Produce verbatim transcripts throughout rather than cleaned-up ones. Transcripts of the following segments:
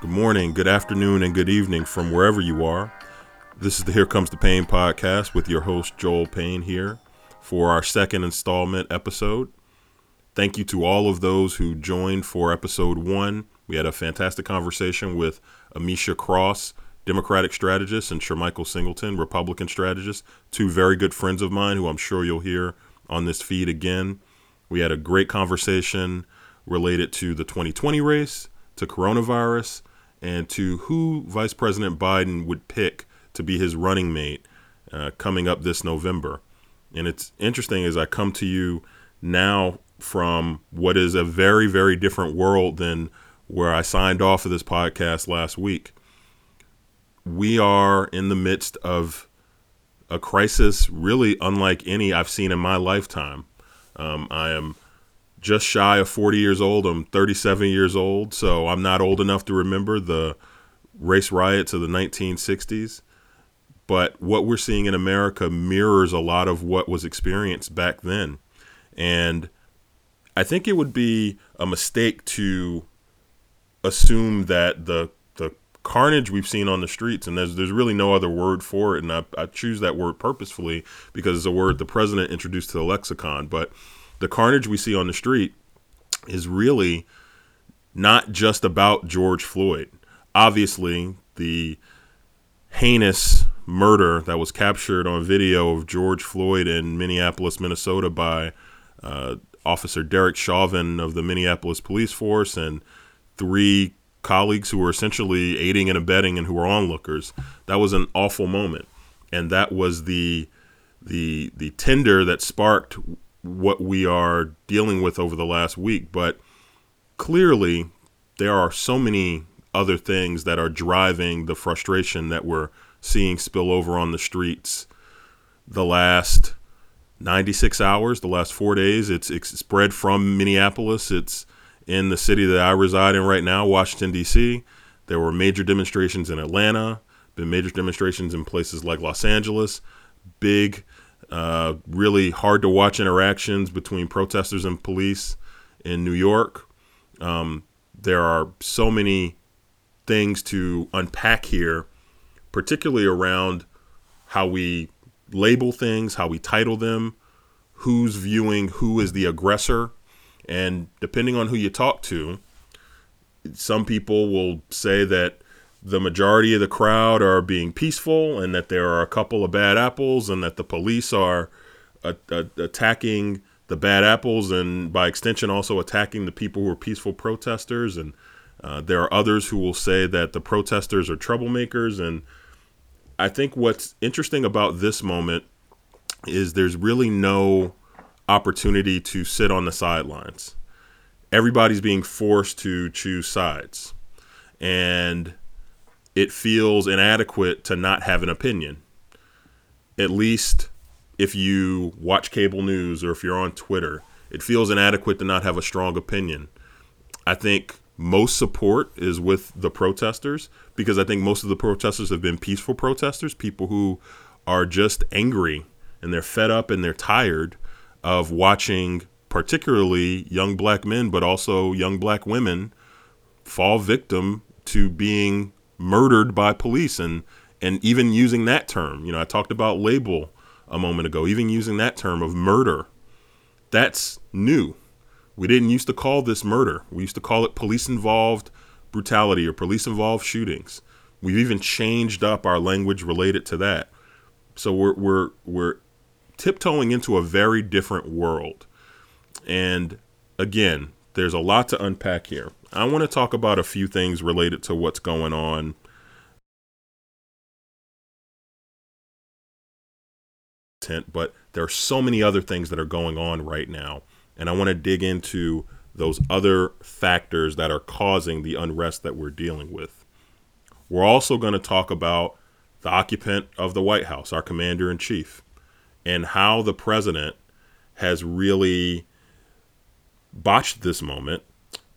Good morning, good afternoon, and good evening from wherever you are. This is the Here Comes the Pain podcast with your host, Joel Payne, here for our second installment episode. Thank you to all of those who joined for episode one. We had a fantastic conversation with Amisha Cross, Democratic strategist, and Shermichael Singleton, Republican strategist, two very good friends of mine who I'm sure you'll hear on this feed again. We had a great conversation related to the twenty twenty race, to coronavirus, and to who Vice President Biden would pick to be his running mate uh, coming up this November. And it's interesting as I come to you now from what is a very, very different world than where I signed off of this podcast last week. We are in the midst of a crisis really unlike any I've seen in my lifetime. Um, I am just shy of forty years old. I'm thirty-seven years old, so I'm not old enough to remember the race riots of the nineteen sixties. But what we're seeing in America mirrors a lot of what was experienced back then. And I think it would be a mistake to assume that the the carnage we've seen on the streets, and there's there's really no other word for it, and I, I choose that word purposefully because it's a word the president introduced to the lexicon, but the carnage we see on the street is really not just about George Floyd. Obviously, the heinous murder that was captured on video of George Floyd in Minneapolis, Minnesota by uh, Officer Derek Chauvin of the Minneapolis Police Force and three colleagues who were essentially aiding and abetting and who were onlookers. That was an awful moment. And that was the the the tinder that sparked what we are dealing with over the last week. But clearly, there are so many other things that are driving the frustration that we're seeing spill over on the streets the last ninety-six hours, the last four days. It's, it's spread from Minneapolis. It's in the city that I reside in right now, Washington, D C. There were major demonstrations in Atlanta, been major demonstrations in places like Los Angeles, big Uh, really hard to watch interactions between protesters and police in New York. Um, there are so many things to unpack here, particularly around how we label things, how we title them, who's viewing who is the aggressor. And depending on who you talk to, some people will say that the majority of the crowd are being peaceful and that there are a couple of bad apples and that the police are uh, uh, attacking the bad apples and by extension also attacking the people who are peaceful protesters. And uh, there are others who will say that the protesters are troublemakers. And I think what's interesting about this moment is there's really no opportunity to sit on the sidelines. Everybody's being forced to choose sides. And it feels inadequate to not have an opinion, at least if you watch cable news or if you're on Twitter. It feels inadequate to not have a strong opinion. I think most support is with the protesters because I think most of the protesters have been peaceful protesters, people who are just angry and they're fed up and they're tired of watching particularly young black men, but also young black women fall victim to being murdered by police. And and even using that term, you know, I talked about label a moment ago, even using that term of murder, that's new. We didn't used to call this murder. We used to call it police involved brutality or police involved shootings. We've even changed up our language related to that. So we're we're we're tiptoeing into a very different world. And again, there's a lot to unpack here. I want to talk about a few things related to what's going on. But there are so many other things that are going on right now. And I want to dig into those other factors that are causing the unrest that we're dealing with. We're also going to talk about the occupant of the White House, our commander in chief, and how the president has really botched this moment,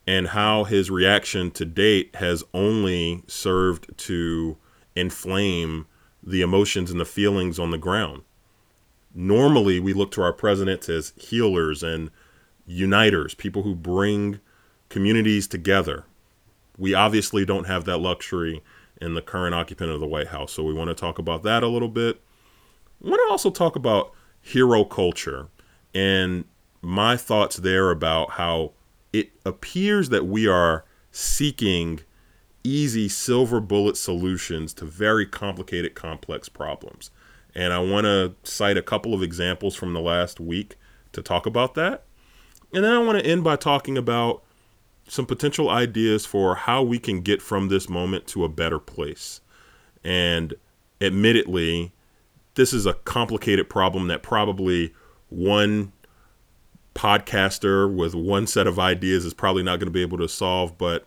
and how his reaction to date has only served to inflame the emotions and the feelings on the ground. Normally, we look to our presidents as healers and uniters, people who bring communities together. We obviously don't have that luxury in the current occupant of the White House. So we want to talk about that a little bit. I want to also talk about hero culture and my thoughts there about how it appears that we are seeking easy silver bullet solutions to very complicated, complex problems. And I want to cite a couple of examples from the last week to talk about that. And then I want to end by talking about some potential ideas for how we can get from this moment to a better place. And admittedly, this is a complicated problem that probably one podcaster with one set of ideas is probably not going to be able to solve. But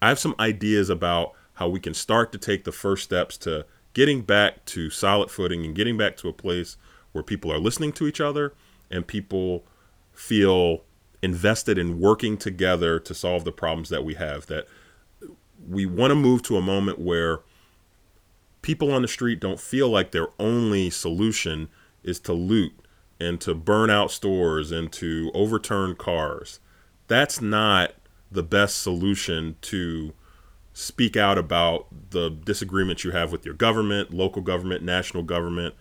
I have some ideas about how we can start to take the first steps to getting back to solid footing and getting back to a place where people are listening to each other and people feel invested in working together to solve the problems that we have. That we want to move to a moment where people on the street don't feel like their only solution is to loot and to burn out stores and to overturn cars. That's not the best solution to speak out about the disagreements you have with your government, local government, national government.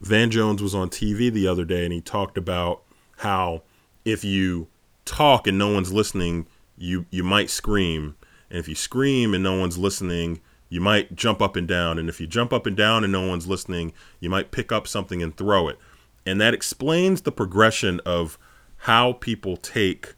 Van Jones was on T V the other day and he talked about how if you talk and no one's listening, you, you might scream. And if you scream and no one's listening, you might jump up and down. And if you jump up and down and no one's listening, you might pick up something and throw it. And that explains the progression of how people take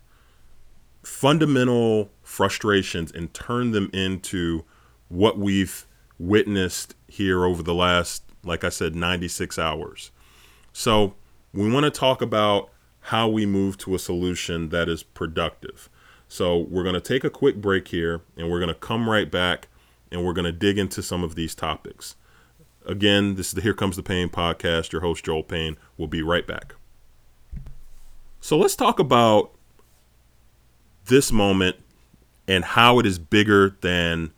fundamental frustrations and turn them into what we've witnessed here over the last, like I said, ninety-six hours. So we want to talk about how we move to a solution that is productive. So we're going to take a quick break here and we're going to come right back and we're going to dig into some of these topics. Again, this is the Here Comes the Pain podcast. Your host, Joel Payne. We'll be right back. So let's talk about this moment and how it is bigger than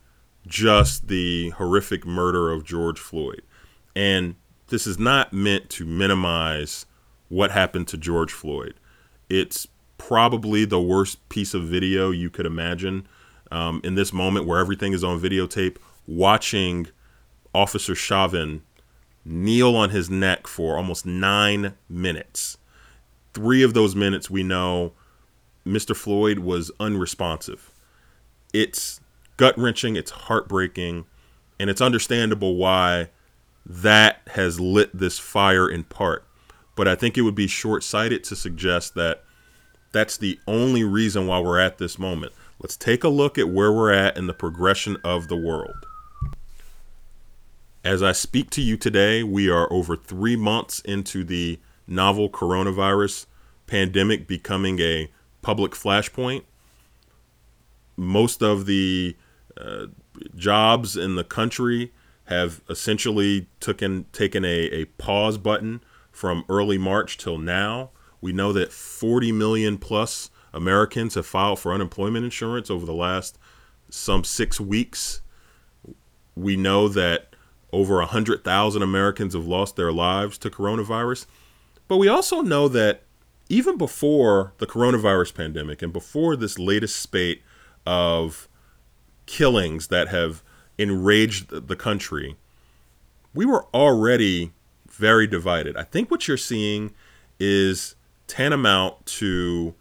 just the horrific murder of George Floyd. And this is not meant to minimize what happened to George Floyd. It's probably the worst piece of video you could imagine. Um, in this moment where everything is on videotape, watching Officer Chauvin kneel on his neck for almost nine minutes. Three of those minutes, we know Mister Floyd was unresponsive. It's gut-wrenching, it's heartbreaking, and it's understandable why that has lit this fire in part. But I think it would be short-sighted to suggest that that's the only reason why we're at this moment. Let's take a look at where we're at in the progression of the world. As I speak to you today, we are over three months into the novel coronavirus pandemic becoming a public flashpoint. Most of the uh, jobs in the country have essentially taken, taken a, a pause button from early March till now. We know that forty million plus Americans have filed for unemployment insurance over the last some six weeks. We know that over one hundred thousand Americans have lost their lives to coronavirus. But we also know that even before the coronavirus pandemic and before this latest spate of killings that have enraged the country, we were already very divided. I think what you're seeing is tantamount to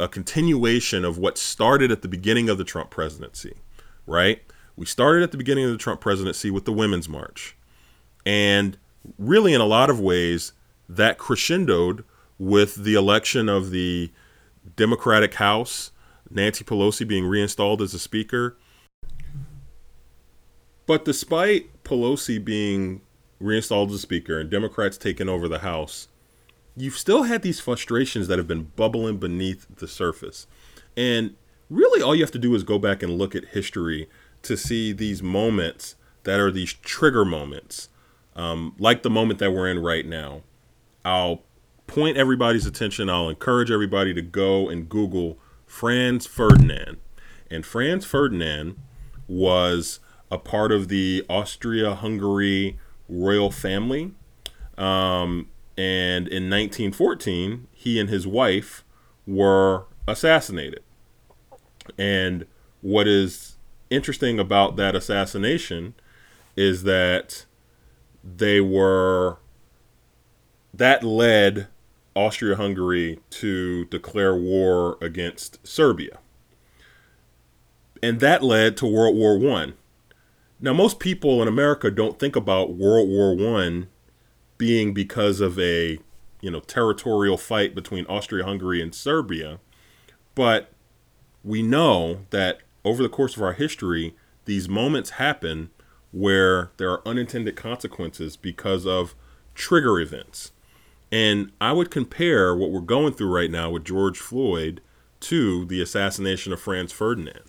a continuation of what started at the beginning of the Trump presidency, right? We started at the beginning of the Trump presidency with the Women's March. And really, in a lot of ways, that crescendoed with the election of the Democratic House, Nancy Pelosi being reinstalled as a speaker. But despite Pelosi being reinstalled as a speaker and Democrats taking over the House, you've still had these frustrations that have been bubbling beneath the surface. And really all you have to do is go back and look at history to see these moments that are these trigger moments, um, like the moment that we're in right now. I'll point everybody's attention. I'll encourage everybody to go and Google Franz Ferdinand. And Franz Ferdinand was a part of the Austria-Hungary royal family. Um, and in nineteen fourteen, he and his wife were assassinated. And what is interesting about that assassination is that they were, that led Austria-Hungary to declare war against Serbia. And that led to World War One. Now, most people in America don't think about World War One being because of a, you know, territorial fight between Austria-Hungary and Serbia. But we know that over the course of our history, these moments happen where there are unintended consequences because of trigger events. And I would compare what we're going through right now with George Floyd to the assassination of Franz Ferdinand.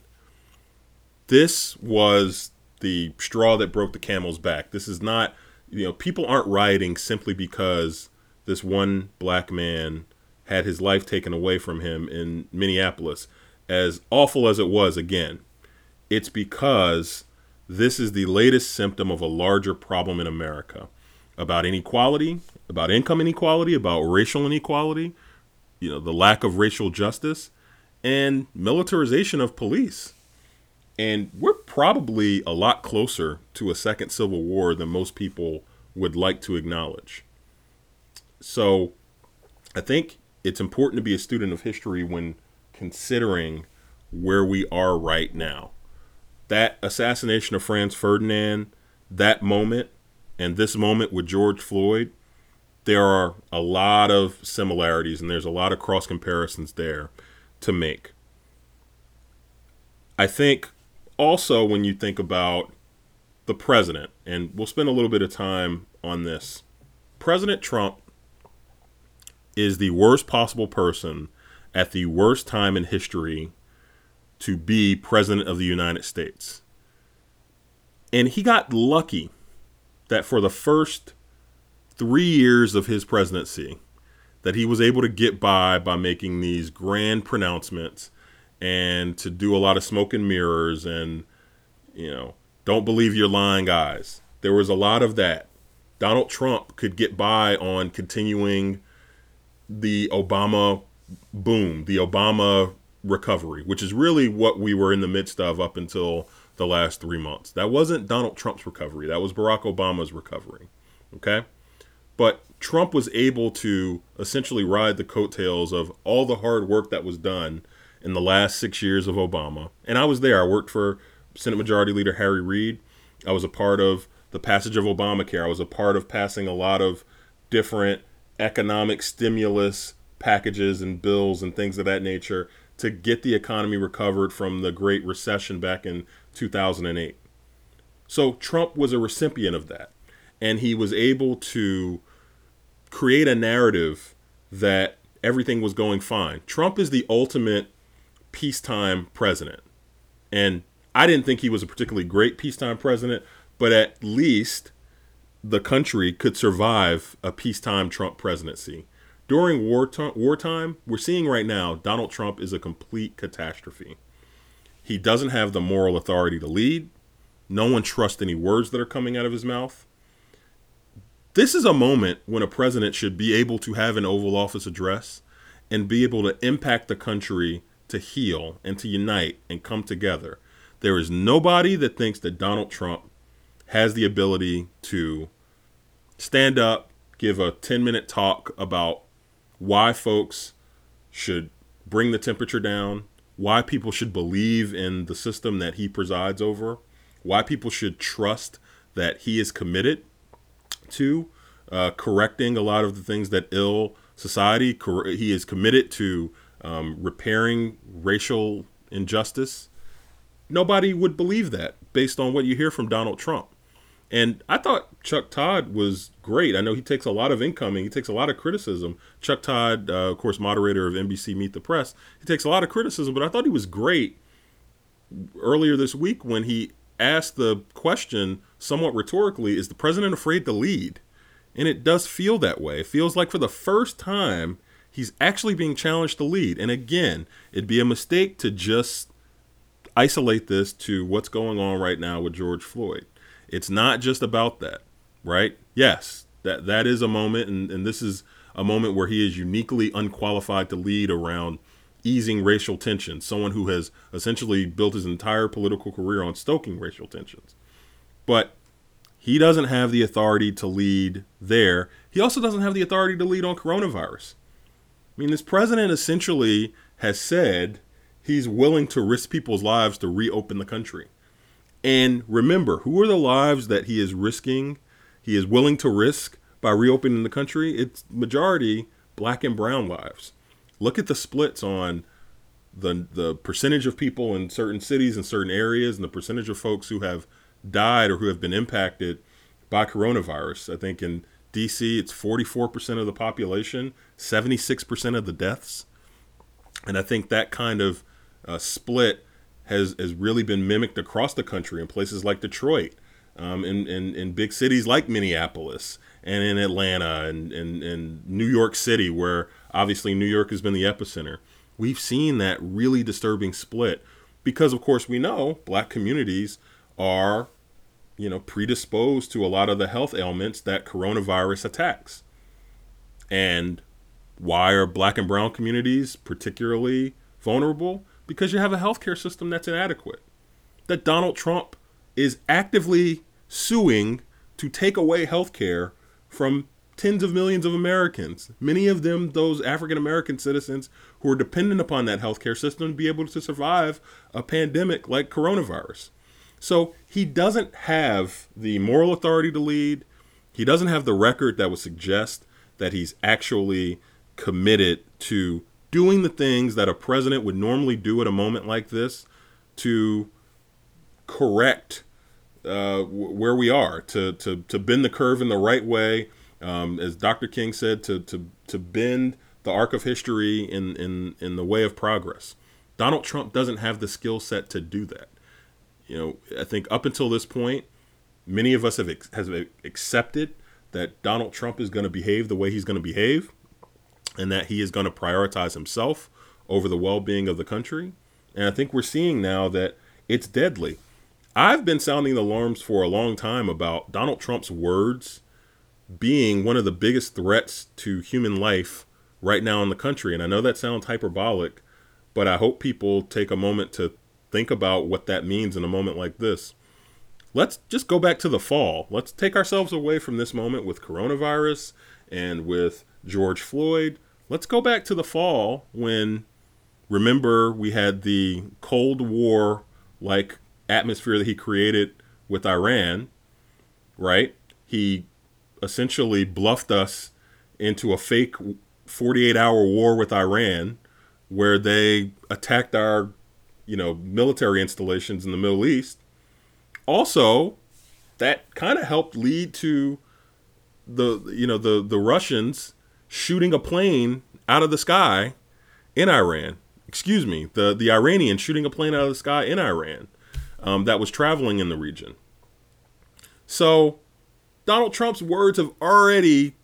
This was the straw that broke the camel's back. This is not, you know, people aren't rioting simply because this one black man had his life taken away from him in Minneapolis. As awful as it was, again, it's because this is the latest symptom of a larger problem in America about inequality, about income inequality, about racial inequality, you know, the lack of racial justice, and militarization of police. And we're probably a lot closer to a second civil war than most people would like to acknowledge. So I think it's important to be a student of history when considering where we are right now. That assassination of Franz Ferdinand, that moment, and this moment with George Floyd, there are a lot of similarities and there's a lot of cross comparisons there to make. I think also when you think about the president, and we'll spend a little bit of time on this, President Trump is the worst possible person at the worst time in history to be president of the United States. And he got lucky that for the first three years of his presidency, that he was able to get by by making these grand pronouncements and to do a lot of smoke and mirrors and, you know, don't believe your lying eyes. There was a lot of that. Donald Trump could get by on continuing the Obama boom, the Obama recovery, which is really what we were in the midst of up until the last three months. That wasn't Donald Trump's recovery. That was Barack Obama's recovery. Okay? But Trump was able to essentially ride the coattails of all the hard work that was done in the last six years of Obama. And I was there. I worked for Senate Majority Leader Harry Reid. I was a part of the passage of Obamacare. I was a part of passing a lot of different economic stimulus packages and bills and things of that nature to get the economy recovered from the Great Recession back in two thousand eight. So Trump was a recipient of that. And he was able to create a narrative that everything was going fine. Trump is the ultimate peacetime president. And I didn't think he was a particularly great peacetime president, but at least the country could survive a peacetime Trump presidency. During war t- wartime, we're seeing right now, Donald Trump is a complete catastrophe. He doesn't have the moral authority to lead. No one trusts any words that are coming out of his mouth. This is a moment when a president should be able to have an Oval Office address and be able to impact the country to heal and to unite and come together. There is nobody that thinks that Donald Trump has the ability to stand up, give a ten minute talk about why folks should bring the temperature down, why people should believe in the system that he presides over, why people should trust that he is committed to uh, correcting a lot of the things that ill society. Cor- he is committed to um, repairing racial injustice. Nobody would believe that based on what you hear from Donald Trump. And I thought Chuck Todd was great. I know he takes a lot of incoming. He takes a lot of criticism. Chuck Todd, uh, of course, moderator of N B C Meet the Press. He takes a lot of criticism, but I thought he was great earlier this week when he asked the question somewhat rhetorically, is the president afraid to lead? And it does feel that way. It feels like for the first time, he's actually being challenged to lead. And again, it'd be a mistake to just isolate this to what's going on right now with George Floyd. It's not just about that, right? Yes, that that is a moment, and, and this is a moment where he is uniquely unqualified to lead around easing racial tension, someone who has essentially built his entire political career on stoking racial tensions. But he doesn't have the authority to lead there. He also doesn't have the authority to lead on coronavirus. I mean, this president essentially has said he's willing to risk people's lives to reopen the country. And remember, who are the lives that he is risking, he is willing to risk by reopening the country? It's majority black and brown lives. Look at the splits on the the percentage of people in certain cities and certain areas and the percentage of folks who have died or who have been impacted by coronavirus. I think in D C it's forty-four percent of the population, seventy-six percent of the deaths. And I think that kind of uh, split has, has really been mimicked across the country in places like Detroit, um, in, in, in big cities like Minneapolis and in Atlanta and, and, and New York City, where obviously New York has been the epicenter. We've seen that really disturbing split because, of course, we know black communities are, you know, predisposed to a lot of the health ailments that coronavirus attacks. And why are black and brown communities particularly vulnerable? Because you have a healthcare system that's inadequate, that Donald Trump is actively suing to take away healthcare from tens of millions of Americans, many of them those African-American citizens who are dependent upon that healthcare system to be able to survive a pandemic like coronavirus. So he doesn't have the moral authority to lead. He doesn't have the record that would suggest that he's actually committed to doing the things that a president would normally do at a moment like this to correct uh, w- where we are, to, to, to bend the curve in the right way, um, as Doctor King said, to, to, to bend the arc of history in, in, in the way of progress. Donald Trump doesn't have the skill set to do that. You know, I think up until this point, many of us have, ex- have accepted that Donald Trump is going to behave the way he's going to behave and that he is going to prioritize himself over the well-being of the country. And I think we're seeing now that it's deadly. I've been sounding the alarms for a long time about Donald Trump's words being one of the biggest threats to human life right now in the country. And I know that sounds hyperbolic, but I hope people take a moment to think about what that means in a moment like this. Let's just go back to the fall. Let's take ourselves away from this moment with coronavirus and with George Floyd. Let's go back to the fall when, remember, we had the Cold War-like atmosphere that he created with Iran, right? He essentially bluffed us into a fake forty-eight hour war with Iran where they attacked our you know, military installations in the Middle East. Also, that kind of helped lead to the, you know, the, the Russians shooting a plane out of the sky in Iran. Excuse me, the, the Iranians shooting a plane out of the sky in Iran um, that was traveling in the region. So Donald Trump's words have already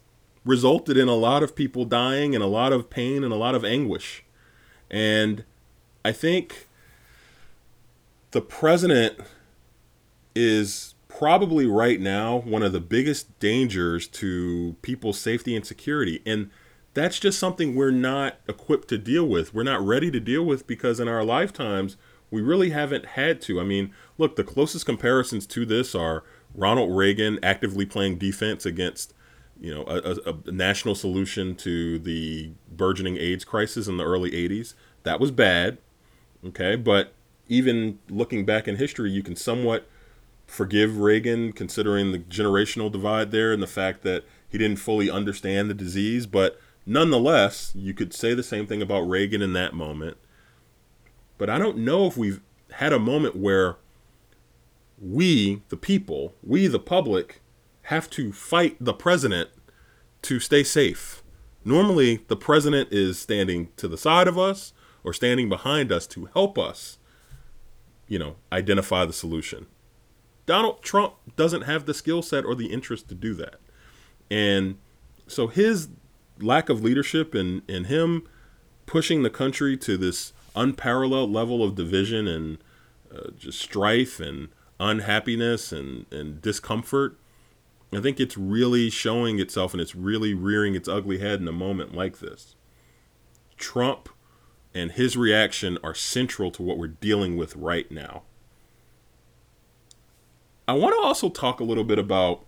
resulted in a lot of people dying and a lot of pain and a lot of anguish. And I think the president is probably right now one of the biggest dangers to people's safety and security. And that's just something we're not equipped to deal with. We're not ready to deal with because in our lifetimes, we really haven't had to. I mean, look, the closest comparisons to this are Ronald Reagan actively playing defense against, you know, a, a national solution to the burgeoning AIDS crisis in the early eighties. That was bad. Okay. But even looking back in history, you can somewhat forgive Reagan considering the generational divide there and the fact that he didn't fully understand the disease. But nonetheless, you could say the same thing about Reagan in that moment. But I don't know if we've had a moment where we, the people, we, the public, have to fight the president to stay safe. Normally, the president is standing to the side of us or standing behind us to help us, you know, identify the solution. Donald Trump doesn't have the skill set or the interest to do that. And so his lack of leadership and, and him pushing the country to this unparalleled level of division and uh, just strife and unhappiness and, and discomfort. I think it's really showing itself, and it's really rearing its ugly head in a moment like this. Trump and his reaction are central to what we're dealing with right now. I want to also talk a little bit about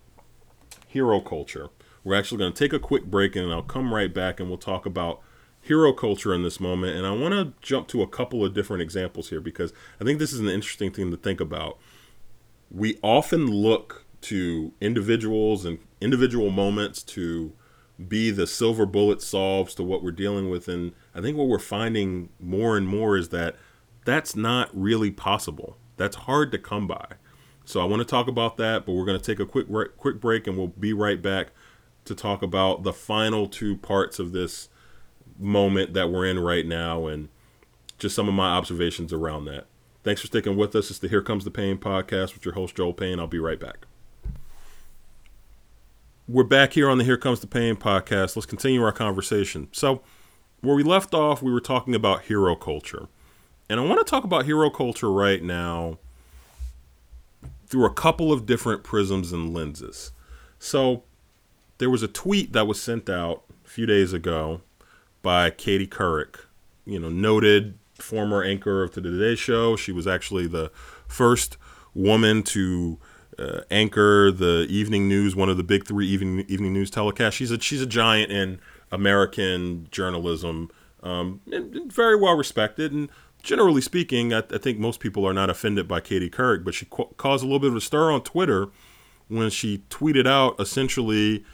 hero culture. We're actually going to take a quick break, and I'll come right back and we'll talk about hero culture in this moment. And I want to jump to a couple of different examples here, because I think this is an interesting thing to think about. We often look to individuals and individual moments to be the silver bullet solves to what we're dealing with. And I think what we're finding more and more is that that's not really possible. That's hard to come by. So I want to talk about that, but we're going to take a quick quick break, and we'll be right back to talk about the final two parts of this moment that we're in right now and just some of my observations around that. Thanks for sticking with us. It's the Here Comes the Pain podcast with your host, Joel Payne. I'll be right back. We're back here on the Here Comes the Pain podcast. Let's continue our conversation. So where we left off, we were talking about hero culture. And I want to talk about hero culture right now through a couple of different prisms and lenses. So there was a tweet that was sent out a few days ago by Katie Couric, you know, noted former anchor of the Today Show. She was actually the first woman to uh, anchor the evening news, one of the big three evening evening news telecasts. She's a she's a giant in American journalism, um, and very well respected. And generally speaking, I, I think most people are not offended by Katie Couric, but she co- caused a little bit of a stir on Twitter when she tweeted out essentially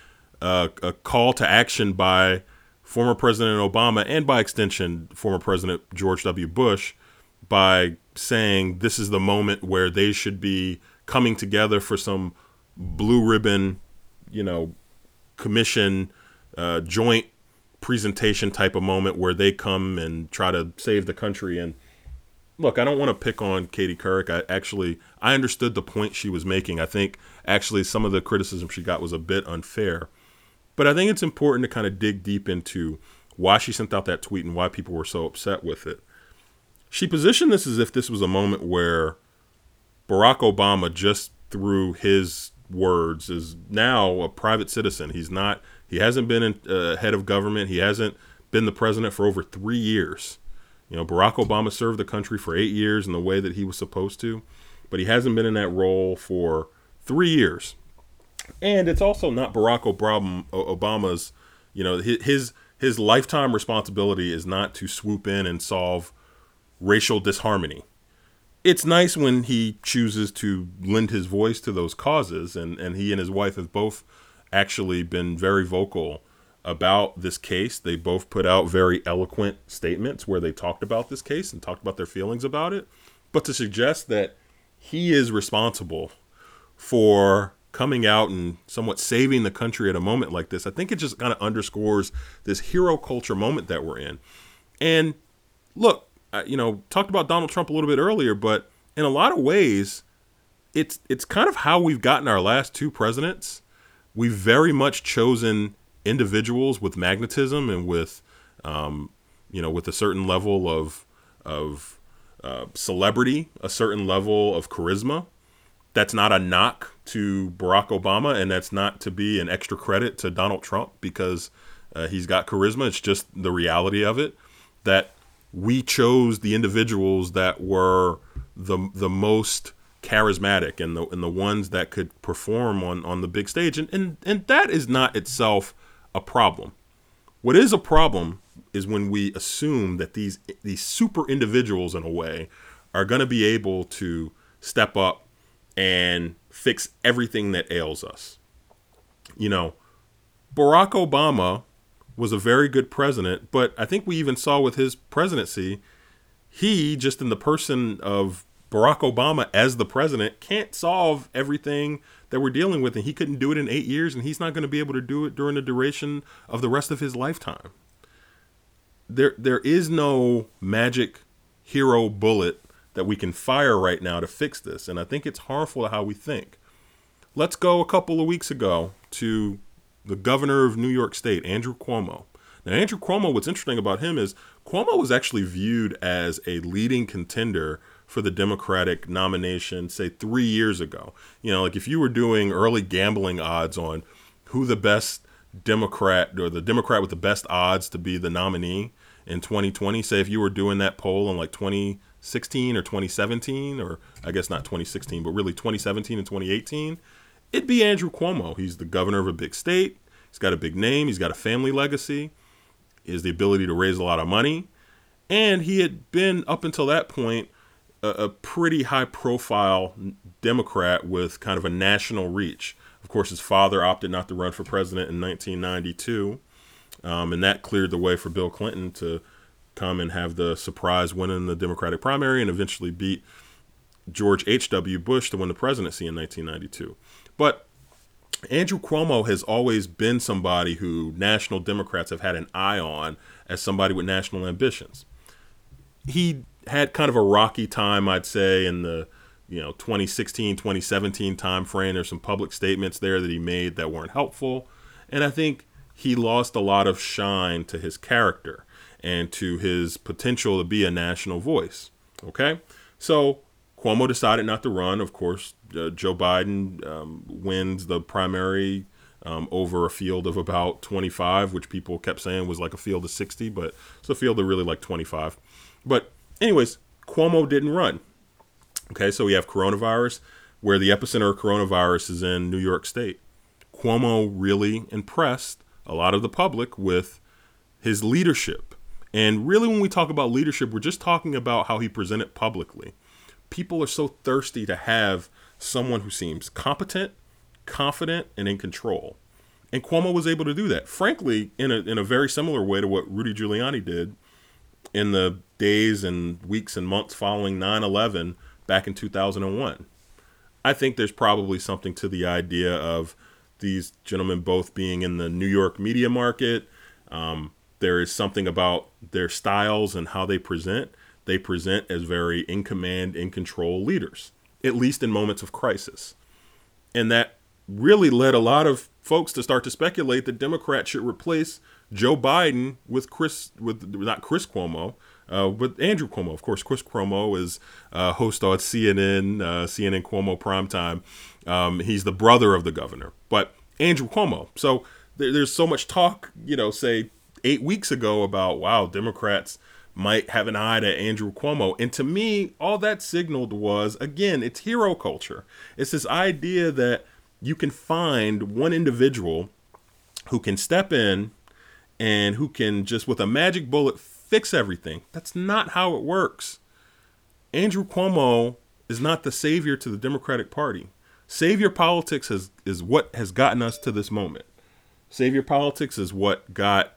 uh, a call to action by former President Obama, and by extension, former President George W. Bush, by saying this is the moment where they should be coming together for some blue ribbon, you know, commission, uh, joint presentation type of moment where they come and try to save the country. And look, I don't want to pick on Katie Couric. I actually, I understood the point she was making. I think actually some of the criticism she got was a bit unfair. But I think it's important to kind of dig deep into why she sent out that tweet and why people were so upset with it. She positioned this as if this was a moment where Barack Obama, just through his words, is now a private citizen. He's not, he hasn't been in, uh, head of government. He hasn't been the president for over three years. You know, Barack Obama served the country for eight years in the way that he was supposed to, but he hasn't been in that role for three years. And it's also not Barack Obama's, you know, his his lifetime responsibility is not to swoop in and solve racial disharmony. It's nice when he chooses to lend his voice to those causes. And, and he and his wife have both actually been very vocal about this case. They both put out very eloquent statements where they talked about this case and talked about their feelings about it. But to suggest that he is responsible for coming out and somewhat saving the country at a moment like this, I think it just kind of underscores this hero culture moment that we're in. And look, I, you know, talked about Donald Trump a little bit earlier, but in a lot of ways, it's it's kind of how we've gotten our last two presidents. We've very much chosen individuals with magnetism and with, um, you know, with a certain level of of uh, celebrity, a certain level of charisma. That's not a knock to Barack Obama, and that's not to be an extra credit to Donald Trump because uh, he's got charisma. It's just the reality of it, that we chose the individuals that were the the most charismatic and the and the ones that could perform on, on the big stage. And, and and that is not itself a problem. What is a problem is when we assume that these these super individuals, in a way, are going to be able to step up and fix everything that ails us. You know, Barack Obama was a very good president, but I think we even saw with his presidency, he, just in the person of Barack Obama as the president, can't solve everything that we're dealing with, and he couldn't do it in eight years, and he's not going to be able to do it during the duration of the rest of his lifetime. There, there is no magic hero bullet that we can fire right now to fix this. And I think it's harmful to how we think. Let's go a couple of weeks ago to the governor of New York State, Andrew Cuomo. Now, Andrew Cuomo, what's interesting about him is Cuomo was actually viewed as a leading contender for the Democratic nomination, say, three years ago. You know, like if you were doing early gambling odds on who the best Democrat or the Democrat with the best odds to be the nominee in twenty twenty, say if you were doing that poll in like twenty sixteen or twenty seventeen, or I guess not twenty sixteen, but really twenty seventeen and twenty eighteen, it'd be Andrew Cuomo. He's the governor of a big state. He's got a big name. He's got a family legacy. He has the ability to raise a lot of money. And he had been, up until that point, a, a pretty high-profile Democrat with kind of a national reach. Of course, his father opted not to run for president in nineteen ninety-two, um, and that cleared the way for Bill Clinton to come and have the surprise win in the Democratic primary and eventually beat George H W. Bush to win the presidency in nineteen ninety-two. But Andrew Cuomo has always been somebody who national Democrats have had an eye on as somebody with national ambitions. He had kind of a rocky time, I'd say, in the you know twenty sixteen, twenty seventeen time frame. There's some public statements there that he made that weren't helpful. And I think he lost a lot of shine to his character and to his potential to be a national voice. Okay, so Cuomo decided not to run. Of course, uh, Joe Biden um, wins the primary um, over a field of about twenty-five, which people kept saying was like a field of sixty, but it's a field of really like twenty-five. But anyways, Cuomo didn't run. Okay, so we have coronavirus, where the epicenter of coronavirus is in New York State. Cuomo really impressed a lot of the public with his leadership. And really, when we talk about leadership, we're just talking about how he presented publicly. People are so thirsty to have someone who seems competent, confident, and in control. And Cuomo was able to do that, frankly, in a in a very similar way to what Rudy Giuliani did in the days and weeks and months following nine eleven back in two thousand one. I think there's probably something to the idea of these gentlemen both being in the New York media market. Um, there is something about their styles and how they present. They present as very in command, in control leaders, at least in moments of crisis. And that really led a lot of folks to start to speculate that Democrats should replace Joe Biden with Chris, with not Chris Cuomo, uh, with Andrew Cuomo. Of course, Chris Cuomo is uh, host on C N N, uh, C N N Cuomo primetime. Um, he's the brother of the governor, but Andrew Cuomo. So there, there's so much talk, you know, say eight weeks ago about, wow, Democrats might have an eye to Andrew Cuomo. And to me, all that signaled was, again, it's hero culture. It's this idea that you can find one individual who can step in and who can just with a magic bullet fix everything. That's not how it works. Andrew Cuomo is not the savior to the Democratic Party. Savior politics has, is what has gotten us to this moment. Savior politics is what got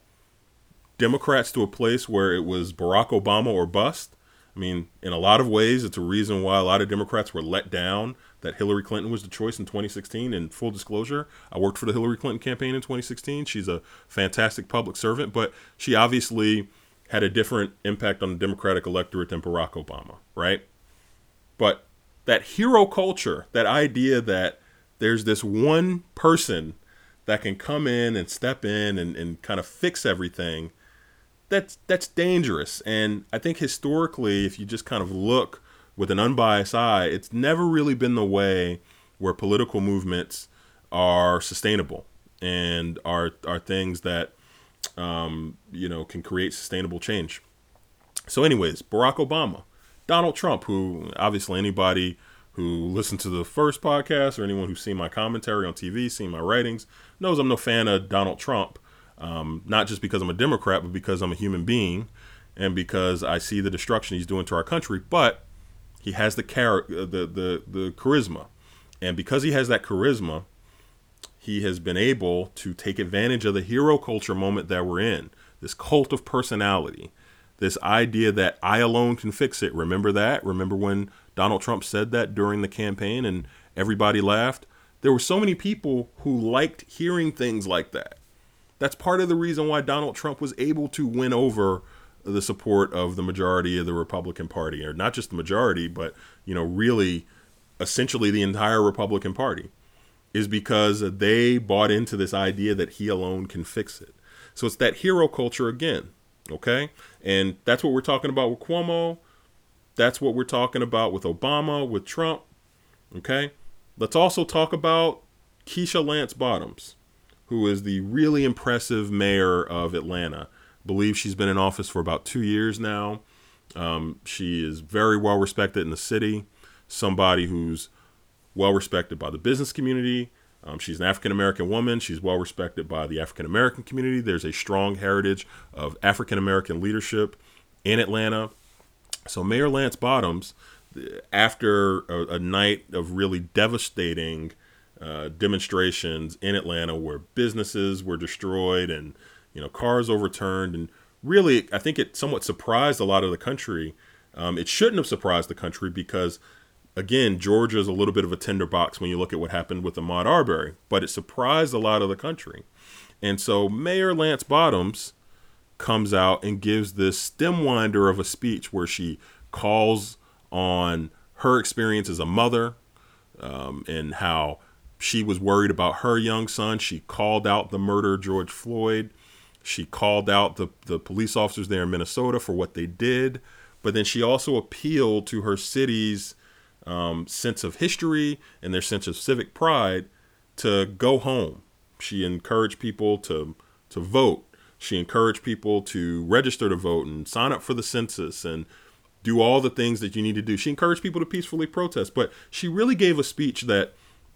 Democrats to a place where it was Barack Obama or bust. I mean, in a lot of ways, it's a reason why a lot of Democrats were let down that Hillary Clinton was the choice in twenty sixteen. And full disclosure, I worked for the Hillary Clinton campaign in twenty sixteen. She's a fantastic public servant, but she obviously had a different impact on the Democratic electorate than Barack Obama, right? But that hero culture, that idea that there's this one person that can come in and step in and, and kind of fix everything, That's that's dangerous. And I think historically, if you just kind of look with an unbiased eye, it's never really been the way where political movements are sustainable and are are things that, um, you know, can create sustainable change. So anyways, Barack Obama, Donald Trump, who obviously anybody who listened to the first podcast or anyone who's seen my commentary on T V, seen my writings, knows I'm no fan of Donald Trump. Um, not just because I'm a Democrat, but because I'm a human being and because I see the destruction he's doing to our country. But he has the char- the, the the charisma. And because he has that charisma, he has been able to take advantage of the hero culture moment that we're in. This cult of personality, this idea that I alone can fix it. Remember that? Remember when Donald Trump said that during the campaign and everybody laughed? There were so many people who liked hearing things like that. That's part of the reason why Donald Trump was able to win over the support of the majority of the Republican Party, or not just the majority, but, you know, really essentially the entire Republican Party, is because they bought into this idea that he alone can fix it. So it's that hero culture again. OK, and that's what we're talking about with Cuomo. That's what we're talking about with Obama, with Trump. Okay. Let's also talk about Keisha Lance Bottoms, who is the really impressive mayor of Atlanta. Believe she's been in office for about two years now. Um, she is very well respected in the city. Somebody who's well respected by the business community. Um, she's an African-American woman. She's well respected by the African-American community. There's a strong heritage of African-American leadership in Atlanta. So Mayor Lance Bottoms, after a, a night of really devastating uh, demonstrations in Atlanta where businesses were destroyed and, you know, cars overturned, and really, I think it somewhat surprised a lot of the country. Um, it shouldn't have surprised the country because, again, Georgia is a little bit of a tinderbox when you look at what happened with Ahmaud Arbery, but it surprised a lot of the country. And so Mayor Lance Bottoms comes out and gives this stem winder of a speech where she calls on her experience as a mother, um, and how she was worried about her young son. She called out the murder of George Floyd. She called out the, the police officers there in Minnesota for what they did. But then she also appealed to her city's Um, sense of history and their sense of civic pride to go home. She encouraged people to to vote. She encouraged people to register to vote and sign up for the census and do all the things that you need to do. She encouraged people to peacefully protest, but she really gave a speech that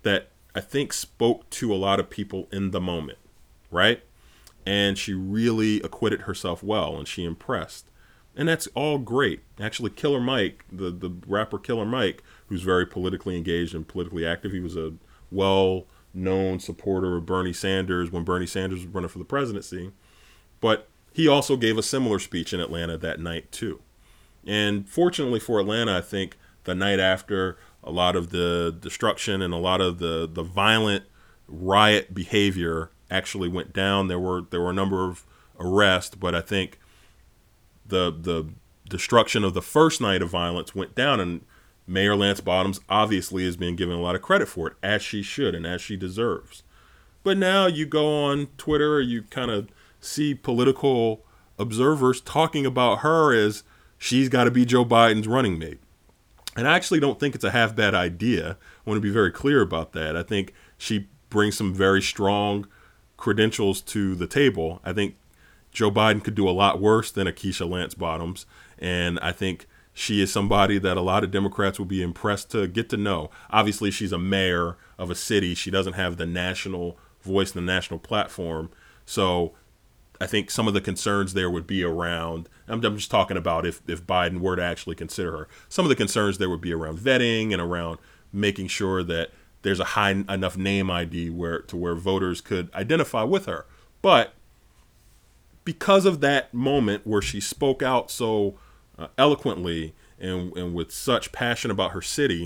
that I think spoke to a lot of people in the moment, right? And she really acquitted herself well, and she impressed. And that's all great. Actually, Killer Mike, the, the rapper Killer Mike, who's very politically engaged and politically active, he was a well-known supporter of Bernie Sanders when Bernie Sanders was running for the presidency. But he also gave a similar speech in Atlanta that night, too. And fortunately for Atlanta, I think the night after, a lot of the destruction and a lot of the, the violent riot behavior actually went down. There were, there were a number of arrests, but I think The the destruction of the first night of violence went down, and Mayor Lance Bottoms obviously is being given a lot of credit for it, as she should and as she deserves. But now you go on Twitter, you kind of see political observers talking about her as she's got to be Joe Biden's running mate. And I actually don't think it's a half bad idea. I want to be very clear about that. I think she brings some very strong credentials to the table. I think Joe Biden could do a lot worse than a Keisha Lance Bottoms. And I think she is somebody that a lot of Democrats will be impressed to get to know. Obviously, she's a mayor of a city. She doesn't have the national voice and the national platform. So I think some of the concerns there would be around, I'm, I'm just talking about if, if Biden were to actually consider her, some of the concerns there would be around vetting and around making sure that there's a high enough name I D where to where voters could identify with her. But because of that moment where she spoke out so uh, eloquently and, and with such passion about her city,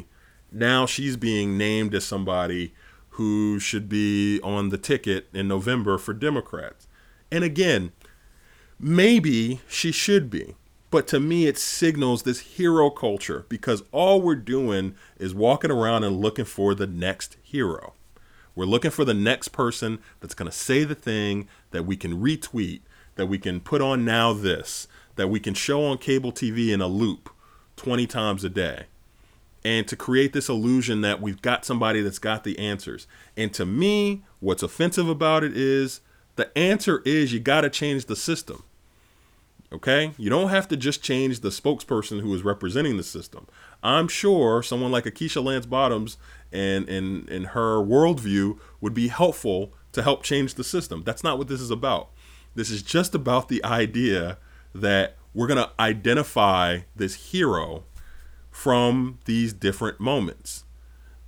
now she's being named as somebody who should be on the ticket in November for Democrats. And again, maybe she should be, but to me it signals this hero culture, because all we're doing is walking around and looking for the next hero. We're looking for the next person that's going to say the thing that we can retweet, that we can put on Now This, that we can show on cable T V in a loop twenty times a day. And to create this illusion that we've got somebody that's got the answers. And to me, what's offensive about it is the answer is you got to change the system. Okay? You don't have to just change the spokesperson who is representing the system. I'm sure someone like a Keisha Lance Bottoms and, and, and her worldview would be helpful to help change the system. That's not what this is about. This is just about the idea that we're going to identify this hero from these different moments.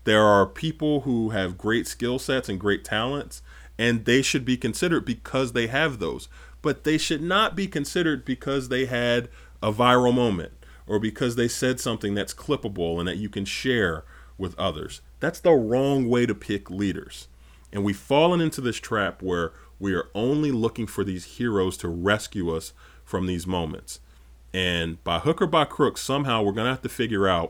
There are people who have great skill sets and great talents, and they should be considered because they have those. But they should not be considered because they had a viral moment or because they said something that's clippable and that you can share with others. That's the wrong way to pick leaders. And we've fallen into this trap where we are only looking for these heroes to rescue us from these moments. And by hook or by crook, somehow we're going to have to figure out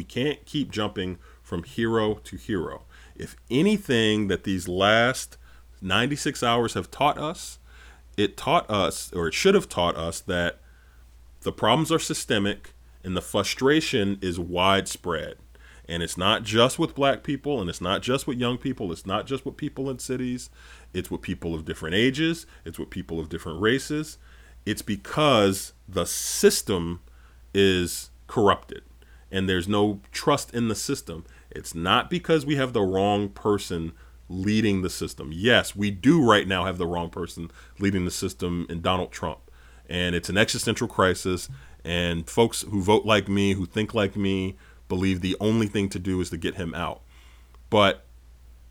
we can't keep jumping from hero to hero. If anything that these last ninety-six hours have taught us, it taught us, or it should have taught us, that the problems are systemic And the frustration is widespread. And it's not just with black people, and it's not just with young people, it's not just with people in cities, it's with people of different ages, it's with people of different races. It's because the system is corrupted, and there's no trust in the system. It's not because we have the wrong person leading the system. Yes, we do right now have the wrong person leading the system in Donald Trump. And it's an existential crisis, and folks who vote like me, who think like me, believe the only thing to do is to get him out. But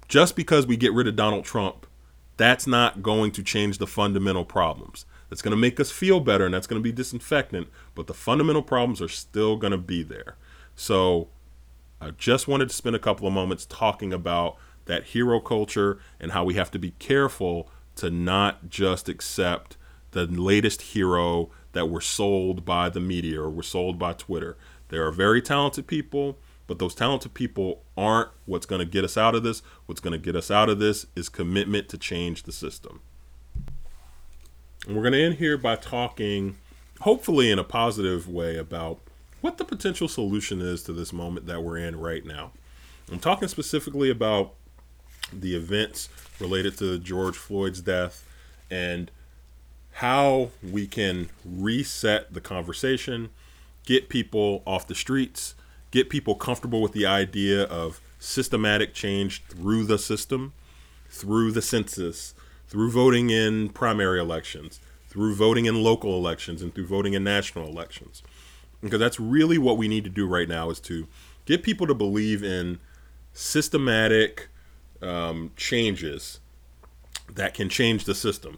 just because we get rid of Donald Trump, that's not going to change the fundamental problems. That's going to make us feel better, and that's going to be disinfectant, but the fundamental problems are still going to be there. So I just wanted to spend a couple of moments talking about that hero culture and how we have to be careful to not just accept the latest hero that we're sold by the media or we're sold by Twitter. There are very talented people, but those talented people aren't what's going to get us out of this. What's going to get us out of this is commitment to change the system. And we're going to end here by talking, hopefully in a positive way, about what the potential solution is to this moment that we're in right now. I'm talking specifically about the events related to George Floyd's death and how we can reset the conversation, get people off the streets, get people comfortable with the idea of systematic change through the system, through the census, through voting in primary elections, through voting in local elections, and through voting in national elections. Because that's really what we need to do right now, is to get people to believe in systematic um, changes that can change the system.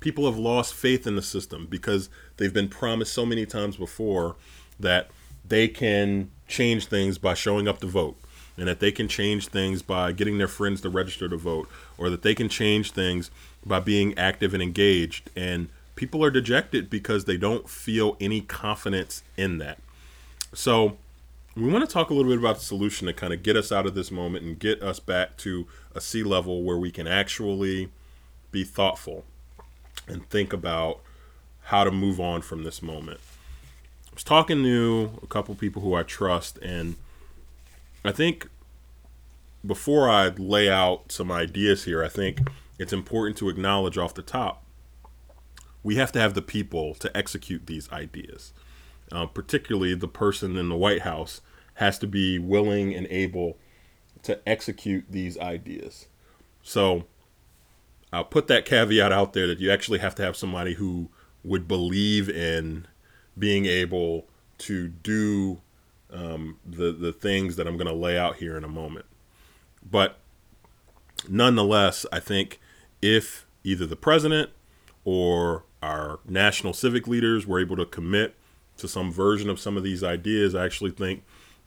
People have lost faith in the system because they've been promised so many times before that they can change things by showing up to vote, and that they can change things by getting their friends to register to vote, or that they can change things by being active and engaged. And people are dejected because they don't feel any confidence in that. So we want to talk a little bit about the solution to kind of get us out of this moment and get us back to a sea level where we can actually be thoughtful and think about how to move on from this moment. I was talking to a couple people who I trust, and I think before I lay out some ideas here, I think it's important to acknowledge off the top, we have to have the people to execute these ideas. Uh, particularly the person in the White House has to be willing and able to execute these ideas. So I'll put that caveat out there that you actually have to have somebody who would believe in being able to do um, the, the things that I'm going to lay out here in a moment. But nonetheless, I think if either the president or our national civic leaders were able to commit to some version of some of these ideas, I actually think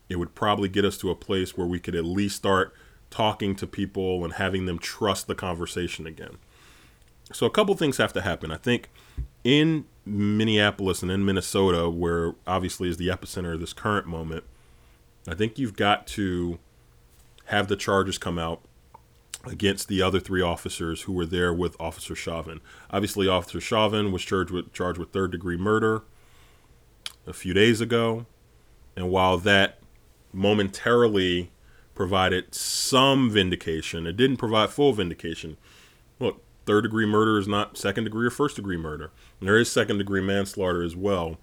it would probably get us to a place where we could at least start talking to people and having them trust the conversation again. So a couple things have to happen. I think in Minneapolis and in Minnesota, where obviously is the epicenter of this current moment, I think you've got to have the charges come out against the other three officers who were there with Officer Chauvin. Obviously, Officer Chauvin was charged with, charged with third-degree murder a few days ago. And while that momentarily provided some vindication, it didn't provide full vindication. Look, third degree murder is not second degree or first degree murder. And there is second degree manslaughter as well.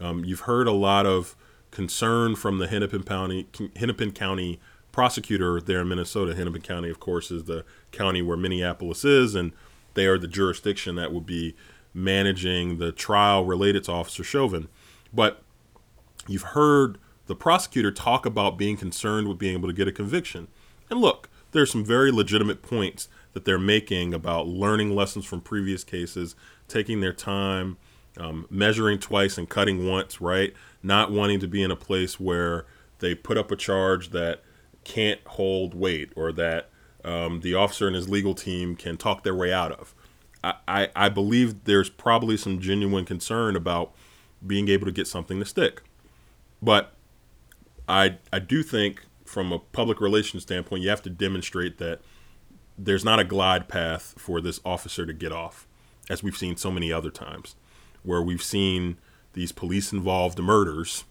Um, you've heard a lot of concern from the Hennepin County, Hennepin County prosecutor there in Minnesota. Hennepin County, of course, is the county where Minneapolis is, and they are the jurisdiction that will be managing the trial related to Officer Chauvin. But you've heard the prosecutor talk about being concerned with being able to get a conviction. And look, there's some very legitimate points that they're making about learning lessons from previous cases, taking their time, um, measuring twice and cutting once, right? Not wanting to be in a place where they put up a charge that can't hold weight, or that um, the officer and his legal team can talk their way out of. I, I, I believe there's probably some genuine concern about being able to get something to stick. But I I do think from a public relations standpoint, you have to demonstrate that there's not a glide path for this officer to get off, as we've seen so many other times, where we've seen these police involved murders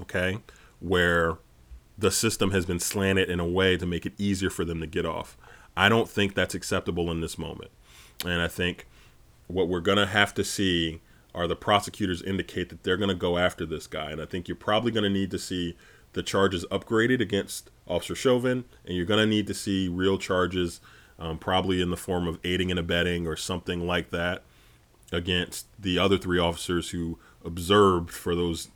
okay, where the system has been slanted in a way to make it easier for them to get off. I don't think that's acceptable in this moment. And I think what we're going to have to see are the prosecutors indicate that they're going to go after this guy. And I think you're probably going to need to see the charges upgraded against Officer Chauvin, and you're going to need to see real charges, um, probably in the form of aiding and abetting or something like that, against the other three officers who observed for those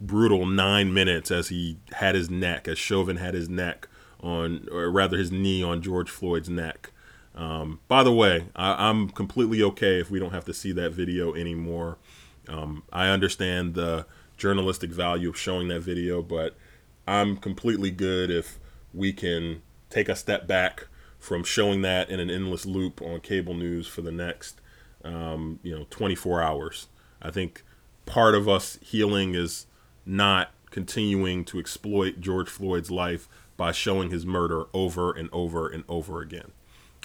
brutal nine minutes as he had his neck, as Chauvin had his neck on, or rather his knee on George Floyd's neck. Um, by the way, I, I'm completely okay if we don't have to see that video anymore. Um, I understand the journalistic value of showing that video, but I'm completely good if we can take a step back from showing that in an endless loop on cable news for the next, um, you know, twenty-four hours. I think part of us healing is not continuing to exploit George Floyd's life by showing his murder over and over and over again.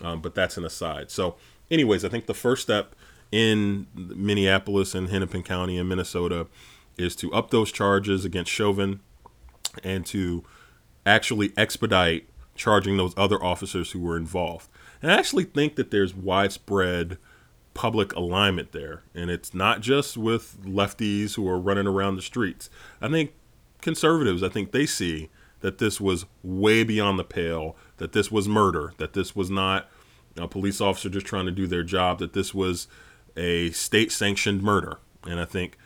Um, but that's an aside. So anyways, I think the first step in Minneapolis and Hennepin County in Minnesota is to up those charges against Chauvin and to actually expedite charging those other officers who were involved. And I actually think that there's widespread public alignment there. And it's not just with lefties who are running around the streets. I think conservatives, I think they see that this was way beyond the pale, that this was murder, that this was not a police officer just trying to do their job, that this was a state-sanctioned murder. And I think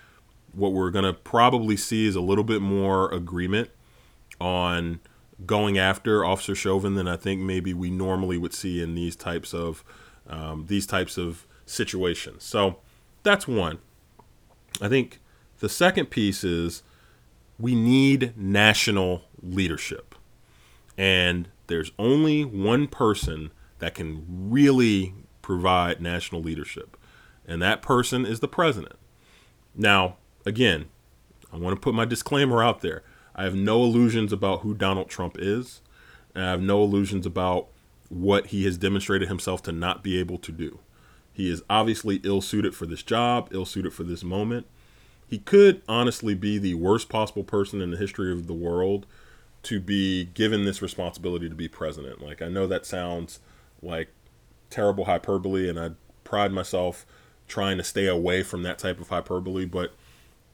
what we're going to probably see is a little bit more agreement on going after Officer Chauvin than I think maybe we normally would see in these types of um, these types of situations. So that's one. I think the second piece is we need national leadership. And there's only one person that can really provide national leadership, and that person is the president. Now, again, I want to put my disclaimer out there. I have no illusions about who Donald Trump is, and I have no illusions about what he has demonstrated himself to not be able to do. He is obviously ill-suited for this job, ill-suited for this moment. He could honestly be the worst possible person in the history of the world to be given this responsibility to be president. Like, I know that sounds like terrible hyperbole, and I pride myself trying to stay away from that type of hyperbole, but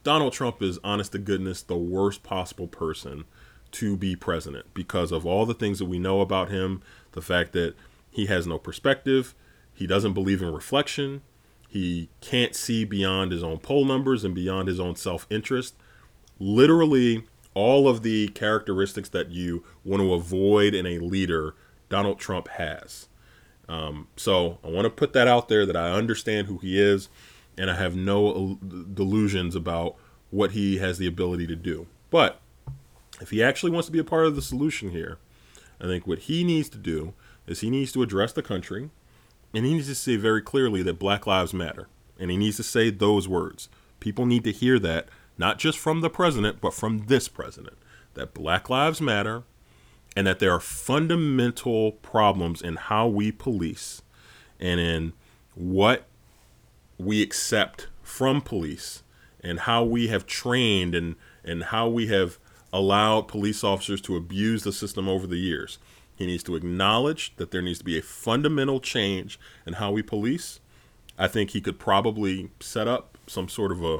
Donald Trump is, honest to goodness, the worst possible person to be president because of all the things that we know about him, the fact that he has no perspective, he doesn't believe in reflection, he can't see beyond his own poll numbers and beyond his own self-interest. Literally all of the characteristics that you want to avoid in a leader, Donald Trump has. Um, so I want to put that out there that I understand who he is and I have no delusions about what he has the ability to do. But if he actually wants to be a part of the solution here, I think what he needs to do is he needs to address the country. And he needs to say very clearly that Black Lives Matter. And he needs to say those words. People need to hear that, not just from the president, but from this president, that Black Lives Matter and that there are fundamental problems in how we police and in what we accept from police and how we have trained and, and how we have allowed police officers to abuse the system over the years. He needs to acknowledge that there needs to be a fundamental change in how we police. I think he could probably set up some sort of a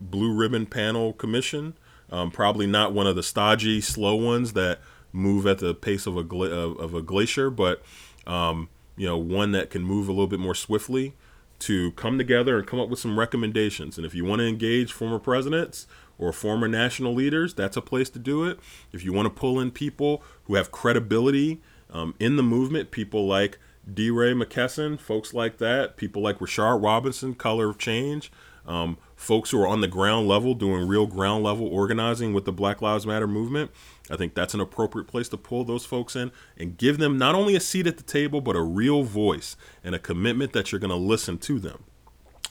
blue ribbon panel commission, um, probably not one of the stodgy, slow ones that move at the pace of a gla- of a glacier, but um, you know, one that can move a little bit more swiftly to come together and come up with some recommendations. And if you want to engage former presidents or former national leaders, that's a place to do it. If you want to pull in people who have credibility um, in the movement, people like D. Ray McKesson, folks like that, people like Rashad Robinson, Color of Change, um, folks who are on the ground level doing real ground level organizing with the Black Lives Matter movement, I think that's an appropriate place to pull those folks in and give them not only a seat at the table, but a real voice and a commitment that you're going to listen to them.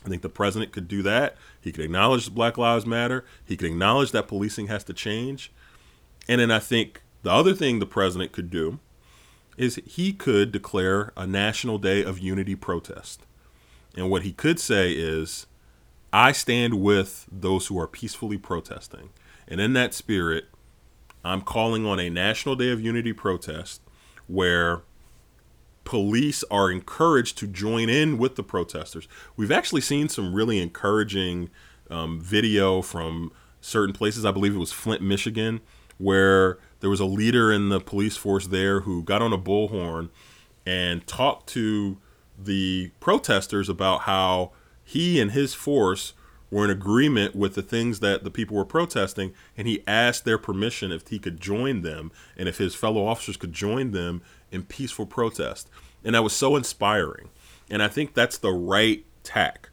I think the president could do that. He could acknowledge Black Lives Matter. He could acknowledge that policing has to change. And then I think the other thing the president could do is he could declare a national day of unity protest. And what he could say is, I stand with those who are peacefully protesting. And in that spirit, I'm calling on a National Day of Unity protest where police are encouraged to join in with the protesters. We've actually seen some really encouraging um, video from certain places. I believe it was Flint, Michigan, where there was a leader in the police force there who got on a bullhorn and talked to the protesters about how he and his force were in agreement with the things that the people were protesting, and he asked their permission if he could join them and if his fellow officers could join them in peaceful protest. And that was so inspiring. And I think that's the right tack.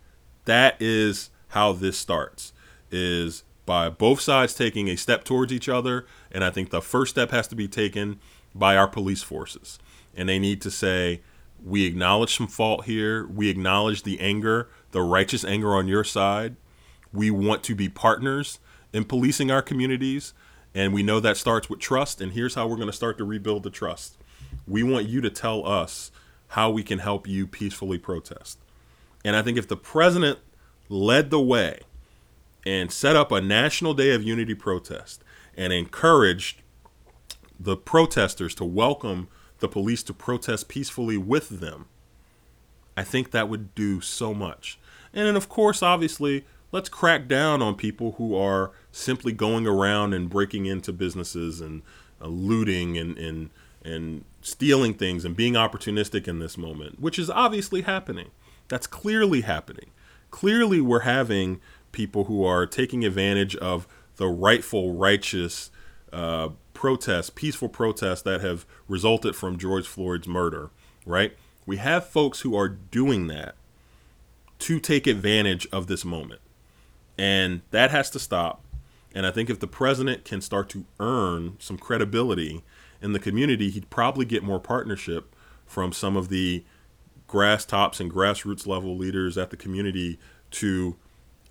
That is how this starts, is by both sides taking a step towards each other. And I think the first step has to be taken by our police forces. And they need to say, we acknowledge some fault here. We acknowledge the anger, the righteous anger on your side. We want to be partners in policing our communities, and we know that starts with trust, and here's how we're going to start to rebuild the trust. We want you to tell us how we can help you peacefully protest. And I think if the president led the way and set up a National Day of Unity protest and encouraged the protesters to welcome the police to protest peacefully with them, I think that would do so much. And then, of course, obviously, let's crack down on people who are simply going around and breaking into businesses and uh, looting and, and, and stealing things and being opportunistic in this moment, which is obviously happening. That's clearly happening. Clearly, we're having people who are taking advantage of the rightful, righteous uh, protests, peaceful protests that have resulted from George Floyd's murder, right? We have folks who are doing that to take advantage of this moment. And that has to stop. And I think if the president can start to earn some credibility in the community, he'd probably get more partnership from some of the grass tops and grassroots level leaders at the community to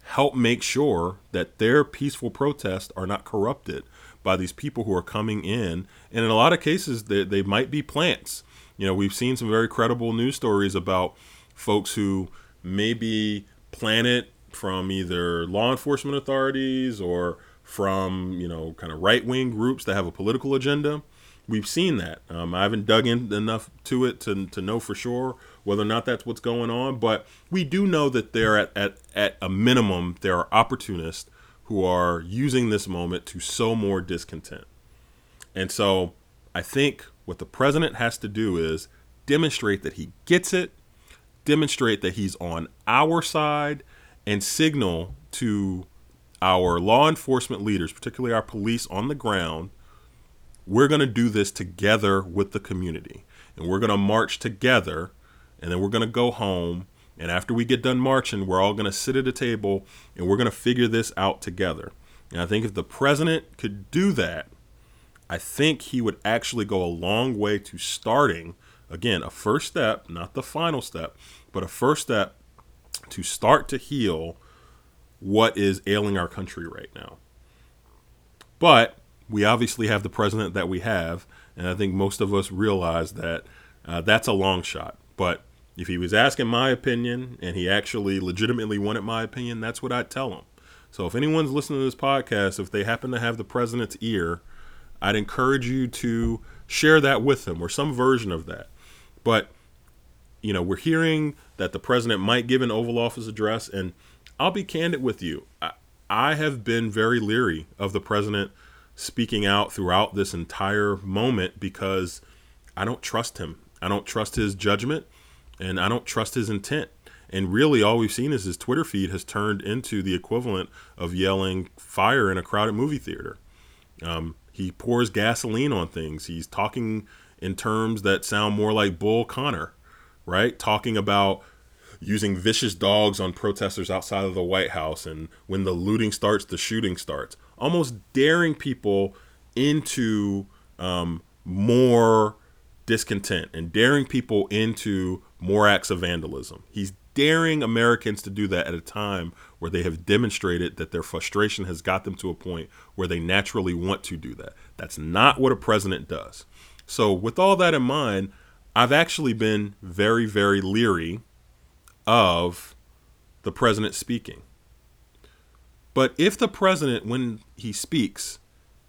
help make sure that their peaceful protests are not corrupted by these people who are coming in. And in a lot of cases, they, they might be plants. You know, we've seen some very credible news stories about folks who may be planted from either law enforcement authorities or from, you know, kind of right-wing groups that have a political agenda. We've seen that. Um, I haven't dug in enough to it to, to know for sure whether or not that's what's going on, but we do know that there at, at, at a minimum, there are opportunists who are using this moment to sow more discontent. And so I think what the president has to do is demonstrate that he gets it, demonstrate that he's on our side, and signal to our law enforcement leaders, particularly our police on the ground, we're going to do this together with the community. And we're going to march together, and then we're going to go home. And after we get done marching, we're all going to sit at a table, and we're going to figure this out together. And I think if the president could do that, I think he would actually go a long way to starting, again, a first step, not the final step, but a first step to start to heal what is ailing our country right now. But we obviously have the president that we have, and I think most of us realize that uh, that's a long shot. But if he was asking my opinion, and he actually legitimately wanted my opinion, that's what I'd tell him. So if anyone's listening to this podcast, if they happen to have the president's ear, I'd encourage you to share that with him or some version of that. But you know, we're hearing that the president might give an Oval Office address, and I'll be candid with you. I, I have been very leery of the president speaking out throughout this entire moment because I don't trust him. I don't trust his judgment, and I don't trust his intent. And really, all we've seen is his Twitter feed has turned into the equivalent of yelling fire in a crowded movie theater. Um, he pours gasoline on things. He's talking in terms that sound more like Bull Connor, right? Talking about using vicious dogs on protesters outside of the White House, and when the looting starts, the shooting starts. Almost daring people into um, more discontent and daring people into more acts of vandalism. He's daring Americans to do that at a time where they have demonstrated that their frustration has got them to a point where they naturally want to do that. That's not what a president does. So with all that in mind, I've actually been very, very leery of the president speaking. But if the president, when he speaks,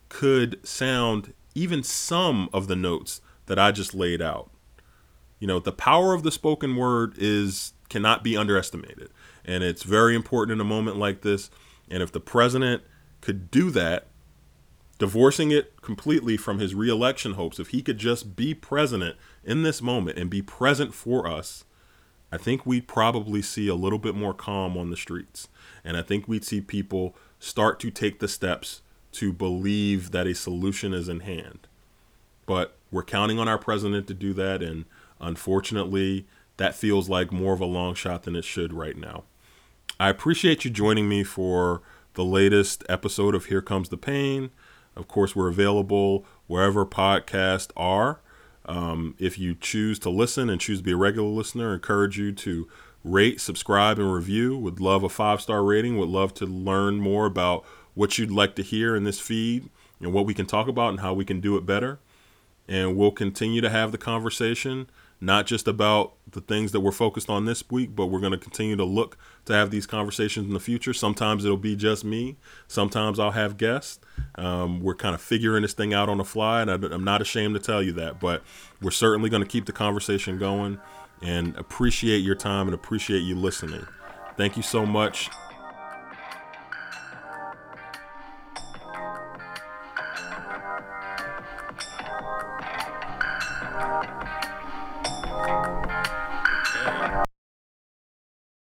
could sound even some of the notes that I just laid out, you know, the power of the spoken word is cannot be underestimated. And it's very important in a moment like this. And if the president could do that, divorcing it completely from his reelection hopes, if he could just be president in this moment and be present for us, I think we'd probably see a little bit more calm on the streets. And I think we'd see people start to take the steps to believe that a solution is in hand. But we're counting on our president to do that. And unfortunately, that feels like more of a long shot than it should right now. I appreciate you joining me for the latest episode of Here Comes the Pain. Of course, we're available wherever podcasts are. Um, if you choose to listen and choose to be a regular listener, I encourage you to rate, subscribe, and review. Would love a five-star rating. Would love to learn more about what you'd like to hear in this feed and what we can talk about and how we can do it better. And we'll continue to have the conversation, not just about the things that we're focused on this week, but we're going to continue to look to have these conversations in the future. Sometimes it'll be just me. Sometimes I'll have guests. Um, we're kind of figuring this thing out on the fly, and I'm not ashamed to tell you that, but we're certainly going to keep the conversation going and appreciate your time and appreciate you listening. Thank you so much. Thank you.